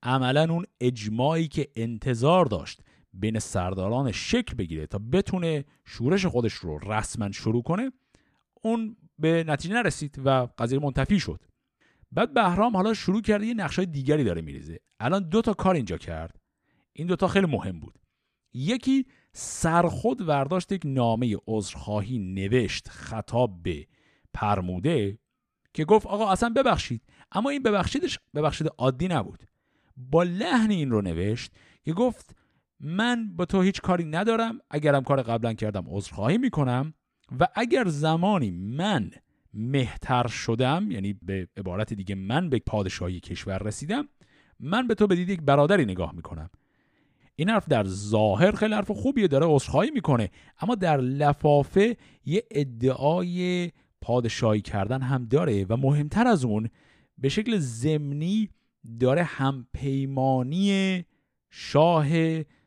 عملا اون اجماعی که انتظار داشت بین سرداران شکل بگیره تا بتونه شورش خودش رو رسما شروع کنه، اون به نتیجه نرسید و قضیه منتفی شد. بعد بهرام حالا شروع کرده یه نقشای دیگری داره میریزه. الان دو تا کار اینجا کرد، این دوتا خیلی مهم بود. یکی سرخود ورداشت یک نامه عذرخواهی نوشت خطاب به پرموده که گفت آقا اصلا ببخشید، اما این ببخشیدش ببخشید عادی نبود. با لحن این رو نوشت که گفت من با تو هیچ کاری ندارم، اگرم کار قبلا کردم عذرخواهی میکنم و اگر زمانی من مهتر شدم، یعنی به عبارت دیگه من به پادشاهی کشور رسیدم، من به تو به دید یک برادری نگاه میکنم. این حرف در ظاهر خیلی حرف خوبیه، داره عذرخواهی میکنه، اما در لفافه یه ادعای پادشاهی کردن هم داره و مهمتر از اون به شکل ضمنی داره همپیمانی شاه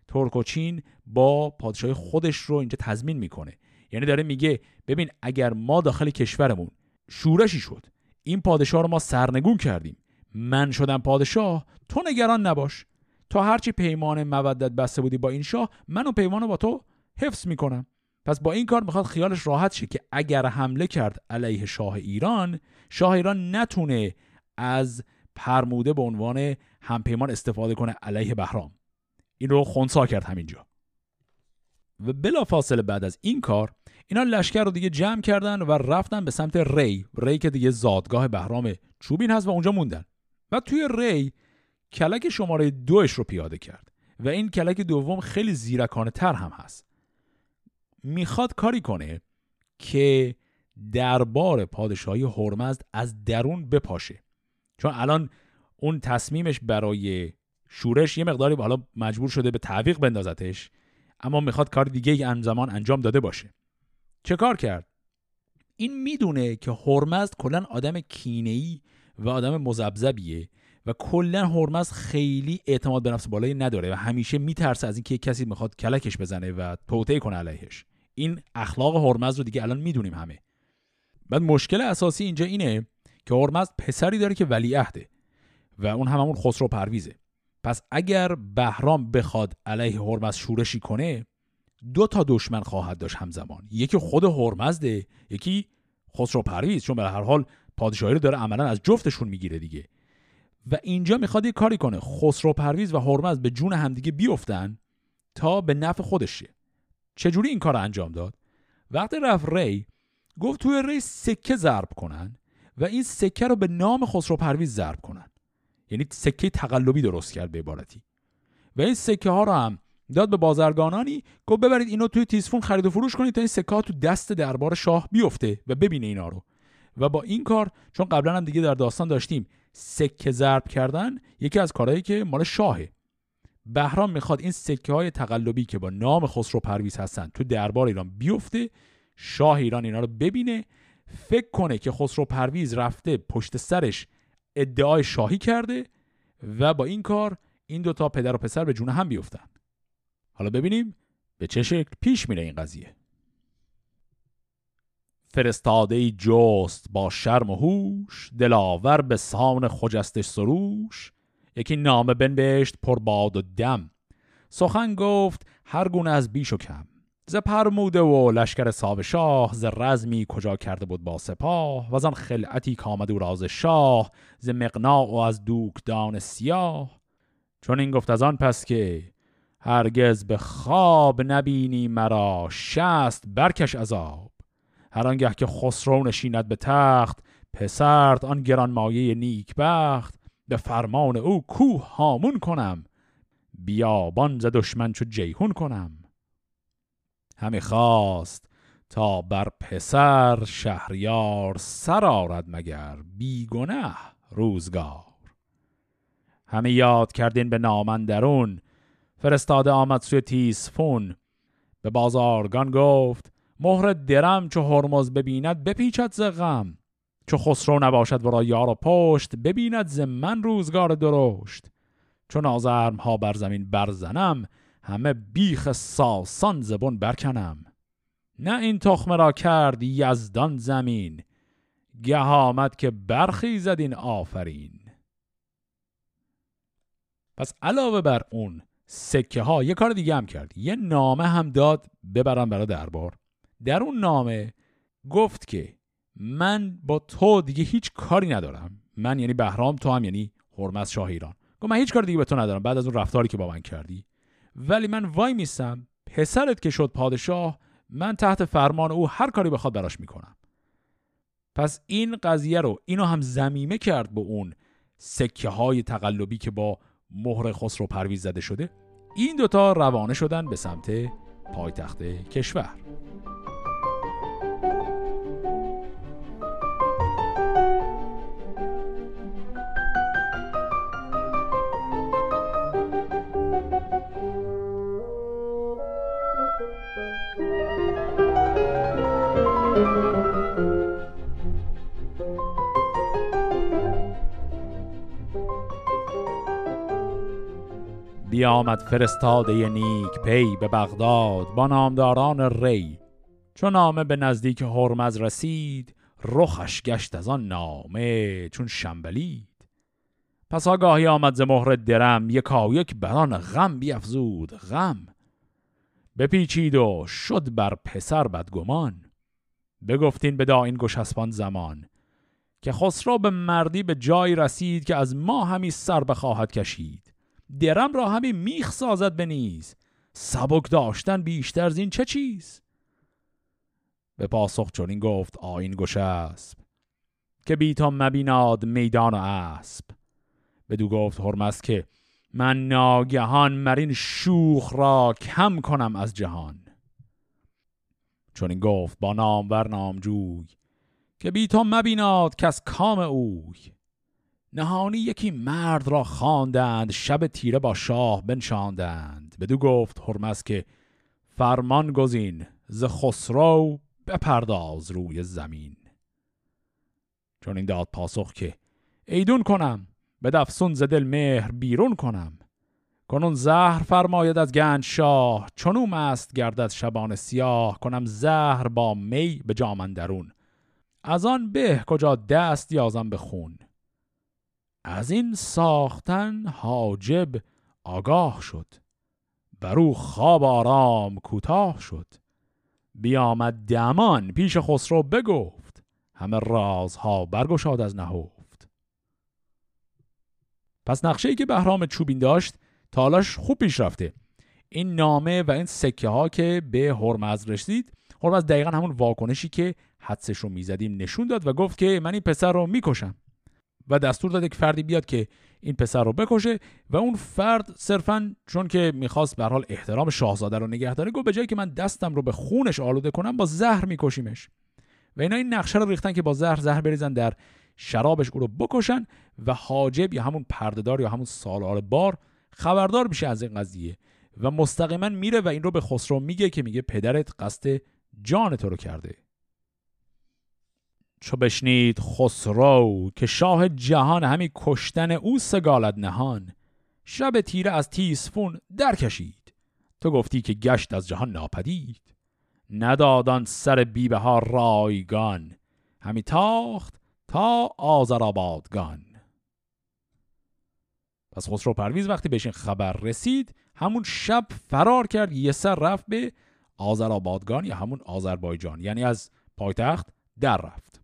ترک و چین با پادشاهی خودش رو اینجا تضمین میکنه. یعنی داره میگه ببین اگر ما داخل کشورمون شورشی شد، این پادشاه رو ما سرنگون کردیم، من شدم پادشاه، تو نگران نباش، تا هرچی پیمان مودت بسته بودی با این شاه، منو پیمانو با تو حفظ میکنم. پس با این کار میخواد خیالش راحت شه که اگر حمله کرد علیه شاه ایران، شاه ایران نتونه از پرموده به عنوان همپیمان استفاده کنه علیه بهرام. این رو خونسا کرد همینجا. و بلافاصله بعد از این کار اینا لشکر رو دیگه جمع کردن و رفتن به سمت ری ری که دیگه زادگاه بهرام چوبین هست و اونجا موندن. و توی ری کلک شماره دوش رو پیاده کرد و این کلک دوم خیلی زیرکانه تر هم هست. میخواد کاری کنه که دربار پادشاهی هرمزد از درون بپاشه، چون الان اون تصمیمش برای شورش یه مقداری حالا مجبور شده به تعویق بندازتش، اما میخواد کار دیگه ای همزمان انجام داده باشه. چه کار کرد؟ این میدونه که هرمزد کلا آدم کینه‌ای و آدم مذبذبیه و کلا هرمزد خیلی اعتماد به نفس بالایی نداره و همیشه میترسه از اینکه کسی میخواد کلکش بزنه و توطئه کنه علیهش. این اخلاق هرمزد رو دیگه الان میدونیم همه. بعد مشکل اساسی اینجا اینه که هرمزد پسری داره که ولیعهده و اون هممون خسرو پرویزه. پس اگر بهرام بخواد علیه هرمز شورشی کنه، دو تا دشمن خواهد داشت همزمان، یکی خود هرمزده، یکی خسرو پرویز، چون به هر حال پادشاهی رو داره عملا از جفتشون میگیره دیگه. و اینجا میخواد یه کاری کنه، خسرو پرویز و هرمز به جون همدیگه بیفتن تا به نفع خودش شه. چجوری این کار انجام داد؟ وقتی رفت ری، گفت توی ری سکه ضرب کنن و این سکه رو به نام خسرو پرویز ضرب کنن، یعنی سکه تقلبی درست کرد به عبارتی. و این سکه ها رو هم داد به بازرگانانی، گفت ببرید اینو توی تیسفون خرید و فروش کنید تا این سکه ها تو دست دربار شاه بیفته و ببینه اینا رو. و با این کار، چون قبلا هم دیگه در داستان داشتیم سکه ضرب کردن یکی از کارهایی که مال شاهه، بهرام میخواد این سکه های تقلبی که با نام خسرو پرویز هستن تو دربار ایران بیفته، شاه ایران اینا رو ببینه، فکر کنه که خسرو پرویز رفته پشت سرش ادعای شاهی کرده و با این کار این دوتا پدر و پسر به جون هم بیفتن. حالا ببینیم به چه شکل پیش میره این قضیه. فرستاده‌ای جست با شرم و هوش، دلاور به سان خجستش سروش، یکی نامه بنوشت پر باد و دم، سخن گفت هر گونه از بیش و کم، ز پرموده و لشکر ساوه شاه، ز رزمی کجا کرده بود با سپاه، وزن خلعتی کامد و راز شاه، ز مقناع و از دوکدان سیاه. چون این گفت از آن پس که هرگز به خواب نبینی مرا، شست برکش عذاب هر آنگه که خسرو نشیند به تخت، پسرت آن گرانمایه نیک بخت، به فرمان او کوه هامون کنم، بیابان ز دشمن چو جیهون کنم. همی خواست تا بر پسر شهریار، سر آرد مگر بیگنه روزگار. همی یاد کردین به نامندرون، فرستاده آمد سوی تیسفون، به بازارگان گفت مهر درم، چو هرمز ببیند بپیچد ز غم، چو خسرو نباشد ورا یار و پشت، ببیند ز من روزگار درشت. چون آزرم ها بر زمین برزنم، همه بیخ ساسان زبون برکنم. نه این تخمه را کرد یزدان زمین، گه آمد که برخیزد این آفرین. پس علاوه بر اون سکه ها یه کار دیگه هم کرد، یه نامه هم داد ببرن برای دربار. در اون نامه گفت که من با تو دیگه هیچ کاری ندارم، من یعنی بهرام، تو هم یعنی هرمز شاه ایران. گفت من هیچ کار دیگه به تو ندارم بعد از اون رفتاری که با من کردی، ولی من وای میستم، پسرت که شد پادشاه من تحت فرمان او هر کاری بخواد براش میکنم. پس این قضیه رو اینو هم ضمیمه کرد به اون سکه های تقلبی که با مهر خسرو پرویز زده شده. این دوتا روانه شدن به سمت پایتخت کشور. بیامد فرستاده نیک پی به بغداد با نامداران ری، چون نامه به نزدیک هرمز رسید رخش گشت از آن نامه چون شنبلید. پس آگاهی آمد ز مهر درم یکا یک بران غم بیفزود غم، بپیچید و شد بر پسر بدگمان. بگفتین به داین گشسپان زمان که خسرو به مردی به جای رسید که از ما همی سر بخواهد کشید، درم را همی میخ سازد به نیز، سبک داشتن بیشتر زین چه چیز؟ به پاسخ چنین گفت آیین گشسپ که بیتا مبیناد میدان و اسب. بدو گفت هرمز که من ناگهان مرین شوخ را کم کنم از جهان. چنین گفت با نامور نامجوی که بیتا مبیناد کس کام اوی. نهانی یکی مرد را خواندند، شب تیره با شاه بنشاندند. بدو گفت هرمز که فرمان گزین ز خسرو بپرداز روی زمین. چون این داد پاسخ که ایدون کنم به دفسون ز دل مهر بیرون کنم، کنون زهر فرماید از گنج شاه، چونو مست گردد شبان سیاه. کنم زهر با می به جام اندرون، از آن به کجا دست یازم به خون. از این ساختن حاجب آگاه شد، برو خواب آرام کوتاه شد. بیامد دمان پیش خسرو بگفت، همه رازها برگشاد از نهفت. پس نقشه‌ای که بهرام چوبین داشت تالاش خوب پیش رفته. این نامه و این سکه ها که به هرمز رسید، هرمز دقیقا همون واکنشی که حدسش رو میزدیم نشون داد و گفت که من این پسر رو میکشم و دستور داد یک فردی بیاد که این پسر رو بکشه و اون فرد صرفاً چون که میخواست به هر حال احترام شاهزاده رو نگه داره، گفت به جای که من دستم رو به خونش آلوده کنم با زهر میکشیمش. و اینا این نقشه رو ریختن که با زهر زهر بریزن در شرابش او رو بکشن و حاجب یا همون پردهدار یا همون سالار بار خبردار میشه از این قضیه و مستقیما میره و این رو به خسرو میگه که میگه پدرت قصد جان تو رو کرده. چو بشنید خسرو که شاه جهان همی کشتن او سگالد نهان، شب تیره از تیسفون در کشید، تو گفتی که گشت از جهان ناپدید. ندادان سر بیبه ها رایگان، همی تاخت تا آذرآبادگان. پس خسرو پرویز وقتی بهش این خبر رسید همون شب فرار کرد، یه سر رفت به آذرآبادگان یا همون آذربایجان، یعنی از پایتخت در رفت.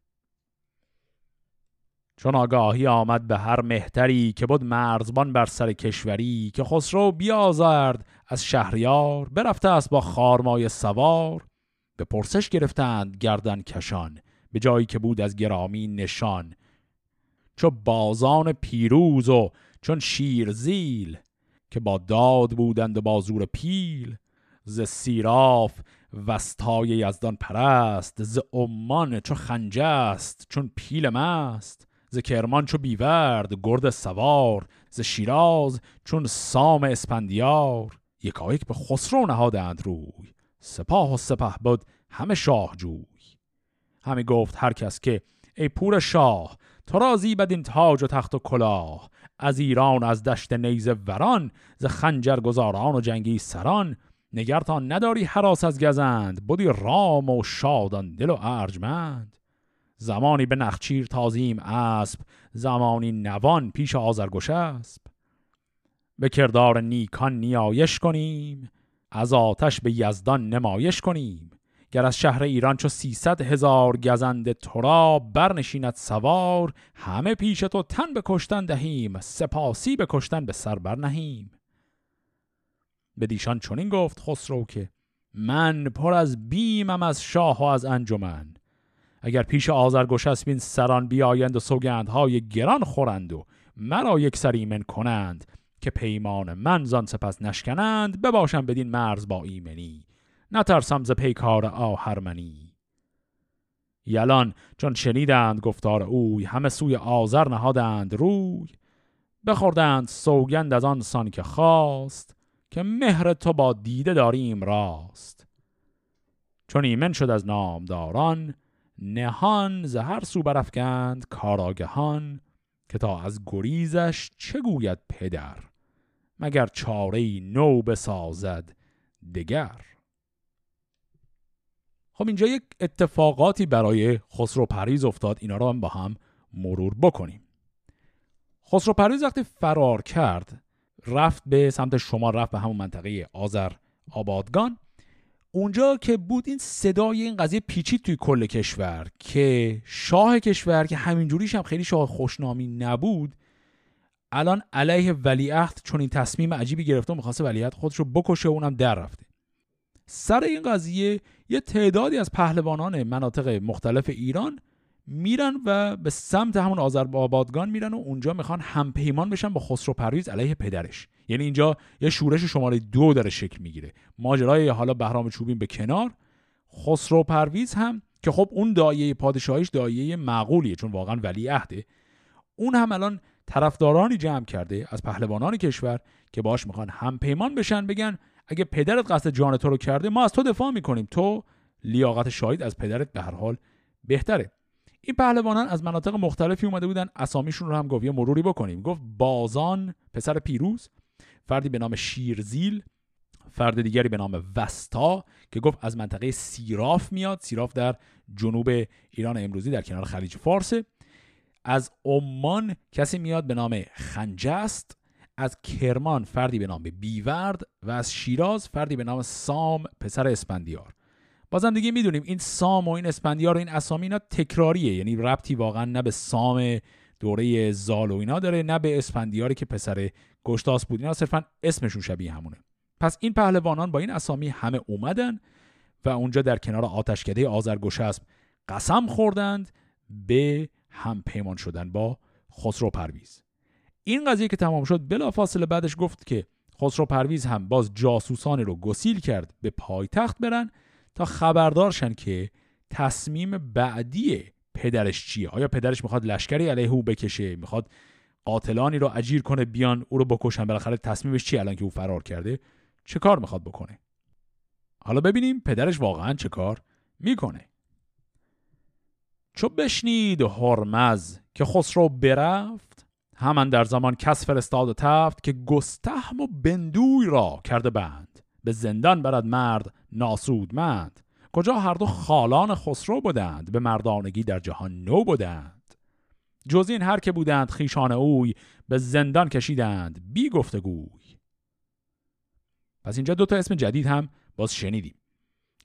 چون آگاهی آمد به هر مهتری که بود مرزبان بر سر کشوری، که خسرو بیازرد از شهریار، برفته است با خارمای سوار. به پرسش گرفتند گردن کشان، به جایی که بود از گرامی نشان. چو بازان پیروز و چون شیرزیل، که با داد بودند با زور پیل. ز سیراف وستای یزدان پرست، ز عمان چو خنجست چون پیل مست. ز کرمان چو بیورد گرد سوار، ز شیراز چون سام اسپندیار. یکایک به خسرو نهادند روی، سپاه و سپه بود همه شاه جوی. همی گفت هر کس که ای پور شاه، تو را زیبد این تاج و تخت و کلاه. از ایران از دشت نیزه وران، ز خنجر گزاران و جنگی سران. نگرتان نداری حراس از گزند، بودی رام و شادان دل و ارجمند. زمانی به نخچیر تازیم اسب، زمانی نوان پیش آذرگشسپ. به کردار نیکان نیایش کنیم، از آتش به یزدان نمایش کنیم. گر از شهر ایران چو سیصد هزار گزند ترا برنشیند سوار، همه پیش تو تن به کشتن دهیم، سپاسی به کشتن به سر برنهیم. به دیشان چنین گفت خسرو که من پر از بیمم از شاه و از انجمن. اگر پیش آذرگشسپ این سران بیایند و سوگندهای گران خورند و مرا یک سر ایمن کنند، که پیمان من زان سپس نشکنند، بباشم بدین مرز با ایمنی، نترسم ز پیکار آهرمنی. یلان چون شنیدند گفتار اوی، همه سوی آذر نهادند روی. بخوردند سوگند از آن سان که خواست، که مهر تو با دیده داریم راست. چون ایمن شد از نامداران، نهان ز هر سو برافکند کاراگهان. که تا از گریزش چه گوید پدر، مگر چاره نو بسازد دگر. خب اینجا یک اتفاقاتی برای خسرو پرویز افتاد، اینا رو هم با هم مرور بکنیم. خسرو پرویز وقتی فرار کرد رفت به سمت شمال، رفت به همون منطقه آذرآبادگان. اونجا که بود این صدای این قضیه پیچید توی کل کشور، که شاه کشور که همینجوریش هم خیلی شاه خوشنامی نبود، الان علیه ولیعهد چون این تصمیم عجیبی گرفته و میخواسته ولیعهد خودش رو بکشه و اونم در رفته. سر این قضیه یه تعدادی از پهلوانان مناطق مختلف ایران میرن و به سمت همون آذرآبادگان میرن و اونجا میخوان همپیمان بشن با خسرو پرویز علیه پدرش. یعنی اینجا یه شورش شماره دو داره شکل میگیره. ماجرای حالا بهرام چوبین به کنار، خسرو پرویز هم که خب اون دایه پادشاهیش دایه معقولیه چون واقعا ولیعهده، اون هم الان طرفدارانی جمع کرده از پهلوانان کشور که باهاش میخوان همپیمان بشن، بگن اگه پدرت قصد جان تو رو کرده ما از تو دفاع میکنیم، تو لیاقت شاهید از پدرت به هر حال بهتره. این پهلوانان از مناطق مختلفی اومده بودن، اسامیشون رو هم گفت یه مروری بکنیم. گفت بازان پسر پیروز، فردی به نام شیرزیل، فرد دیگری به نام وستا که گفت از منطقه سیراف میاد، سیراف در جنوب ایران امروزی در کنار خلیج فارس. از عمان کسی میاد به نام خنجر، از کرمان فردی به نام بیورد و از شیراز فردی به نام سام پسر اسپندیار. بازم دیگه میدونیم این سام و این اسپندیار و این اسامی اینا تکراریه، یعنی ربطی واقعا نه به سام دوره زال و اینا داره نه به اسپندیاری که پسر گشتاس بود، اینا صرفا اسمشون شبیه همونه. پس این پهلوانان با این اسامی همه اومدن و اونجا در کنار آتشکده آذرگشسپ قسم خوردند به هم پیمان شدن با خسرو پرویز. این قضیه که تمام شد بلافاصله بعدش گفت که خسرو پرویز هم باز جاسوسانی رو گسیل کرد به پایتخت برن تا خبردار شن که تصمیم بعدی پدرش چیه. آیا پدرش میخواد لشکری علیه او بکشه، میخواد قاتلانی رو اجیر کنه بیان او رو بکشن، بالاخره تصمیمش چیه الان که او فرار کرده، چه کار میخواد بکنه؟ حالا ببینیم پدرش واقعا چه کار میکنه. چو بشنید هرمز که خسرو برفت، همان در زمان کس فرستاد و تفت، که گستهم و بندوی را کرده بند، به زندان برد مرد ناسودمند. کجا هر دو خالان خسرو بودند، به مردانگی در جهان نو بودند. جز این هر که بودند خیشان اوی، به زندان کشیدند بی گفتگوی. پس اینجا دوتا اسم جدید هم باز شنیدیم.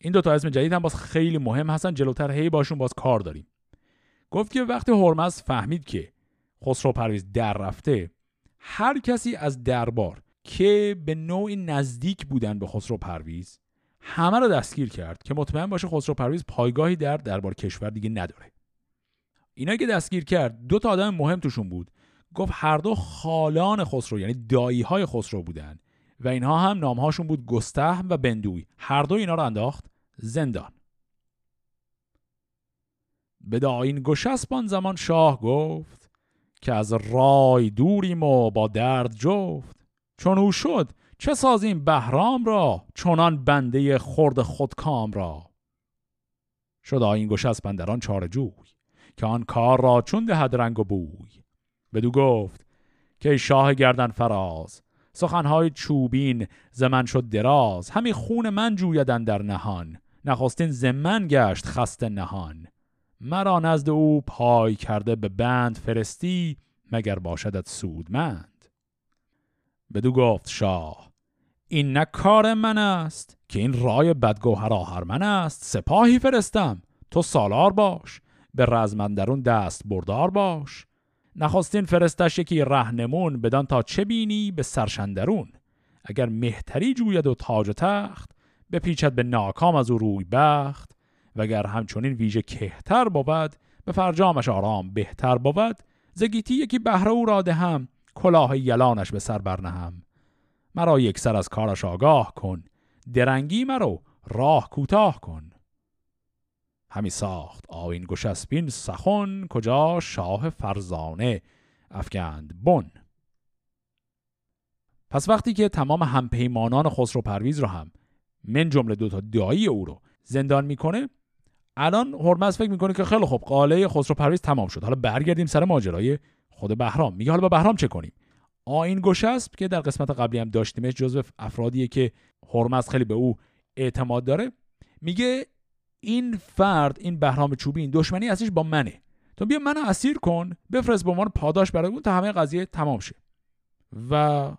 این دوتا اسم جدید هم باز خیلی مهم هستن، جلوتر هی باشون باز کار داریم. گفت که وقتی هرمز فهمید که خسرو پرویز در رفته، هر کسی از دربار که به نوعی نزدیک بودن به خسرو پرویز همه رو دستگیر کرد که مطمئن باشه خسرو پرویز پایگاهی در دربار کشور دیگه نداره. اینا که دستگیر کرد دو تا آدم مهم توشون بود، گفت هر دو خالان خسرو یعنی دایی‌های خسرو بودن و اینها هم نامهاشون بود گستهم و بندوی. هر دو اینا رو انداخت زندان. به آیین گشسپ آن زمان شاه گفت، که از رای دوریم و با درد جفت. چون او شد چه سازیم بهرام را، چونان بنده خرد خودکام را. شد آیین گشسپ اندران چاره جوی، که آن کار را چون دهد رنگ و بوی. بدو گفت که شاه گردن فراز، سخنهای چوبین ز من شد دراز. همی خون من جویدن در نهان، نخستین ز من گشت خسته نهان. مرا نزد او پای کرده به بند، فرستی مگر باشدت سودمند. بدو گفت شاه این نه کار من است که این رای بدگوهر آهرمن است. سپاهی فرستم، تو سالار باش، به رزمندرون دست بردار باش. نخستین فرستش یکی رهنمون، بدان تا چه بینی به سرشندرون. اگر مهتری جوید و تاج و تخت، به پیچت به ناکام از او روی بخت. وگر همچنین ویژه کهتر بود، به فرجامش آرام بهتر بود. زگیتی یکی بهره او را دهم، کلاه یلانش به سر برنهم. مرا یک سر از کارش آگاه کن، درنگی مرا راه کوتاه کن. همی ساخت آیین گشسپ سخن، کجا شاه فرزانه افکند بن. پس وقتی که تمام همپیمانان خسرو پرویز رو هم من جمله دو تا دایی او رو زندان میکنه، الان هرمز فکر میکنه که خیلی خب قاله خسرو پرویز تمام شد، حالا برگردیم سر ماجرای خود بهرام. میگه حالا با بهرام چه کنیم؟ آیین گشسپ که در قسمت قبلی هم داشتیمش، جزو افرادیه که هرمز خیلی به او اعتماد داره، میگه این فرد، این بهرام چوبی، این دشمنی ازش با منه، تو بیا منو اسیر کن، بفرست به عنوان پاداش برای اون تا همه قضیه تمام شه. و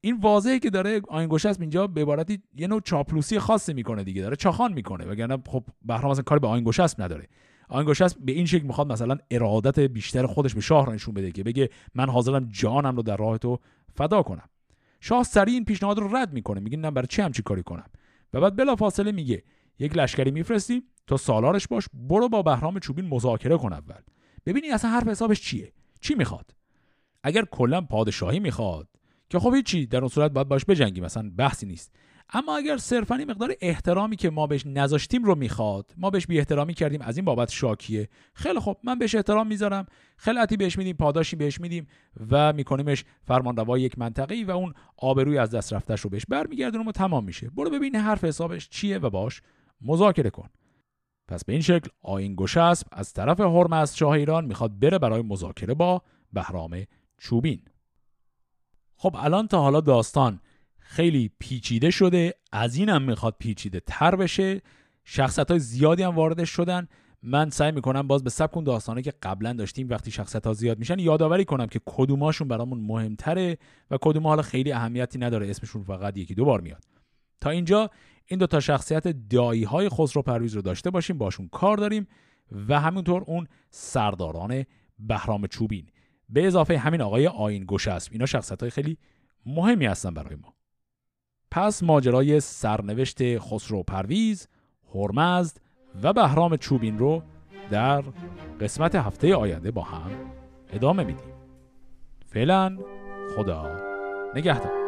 این واضحه که داره آیین گشسپ اینجا به عبارتی یه نوع چاپلوسی خاصی میکنه دیگه، داره چاخان میکنه، وگرنه خب بهرام اصلا کاری به آیین گشسپ نداره. آیین گشسپ به این شکل میخواد مثلا ارادت بیشتر خودش به شاه را نشون بده که بگه من حاضرم جانم رو در راه تو فدا کنم. شاه سریع این پیشنهاد رو رد میکنه، میگه نه برای چی همچین کاری کنم. و بعد بلافاصله میگه یک لشکری میفرستیم، تو سالارش باش، برو با بهرام چوبین مذاکره کن اول، ببینی اصلا حرف حسابش چیه، چی میخواد. اگر کلا پادشاهی میخواد که خب هیچی، در اون صورت باید باش بجنگیم، مثلا بحثی نیست. اما اگر صرفاً این مقدار احترامی که ما بهش نذاشتیم رو میخواد، ما بهش بی احترامی کردیم، از این بابت شاکیه، خیلی خب من بهش احترام میذارم، خلعتی بهش میدیم، پاداشی بهش میدیم و میکنیمش فرمانروای یک منطقه‌ای و اون آبروی از دست رفته‌ش رو بهش برمیگردونم و تمام میشه. برو ببین حرف حسابش چیه و باش مذاکره کن. پس به این شکل آیین گشسپ از طرف هرمز شاه ایران میخواد بره برای مذاکره با بهرام چوبین. خب الان تا حالا داستان خیلی پیچیده شده، از اینم میخواد پیچیده تر بشه، شخصیت‌های زیادی هم وارد شدن. من سعی میکنم باز به سبک اون داستانی که قبلا داشتیم وقتی شخصیت‌ها زیاد میشن یادآوری کنم که کدوماشون برامون مهمتره و کدوم حالا خیلی اهمیتی نداره، اسمشون فقط یکی دو بار میاد. تا اینجا این دو تا شخصیت دایی‌های خسرو پرویز رو داشته باشیم، باشون کار داریم و همینطور اون سرداران بهرام چوبین به اضافه همین آقای آیین گشسپ. اینا شخصیت‌های خیلی مهمی هستن برای ما. پس ماجرای سرنوشت خسرو پرویز، هرمز و بهرام چوبین رو در قسمت هفته آینده با هم ادامه میدیم. فعلا خدا نگهدار.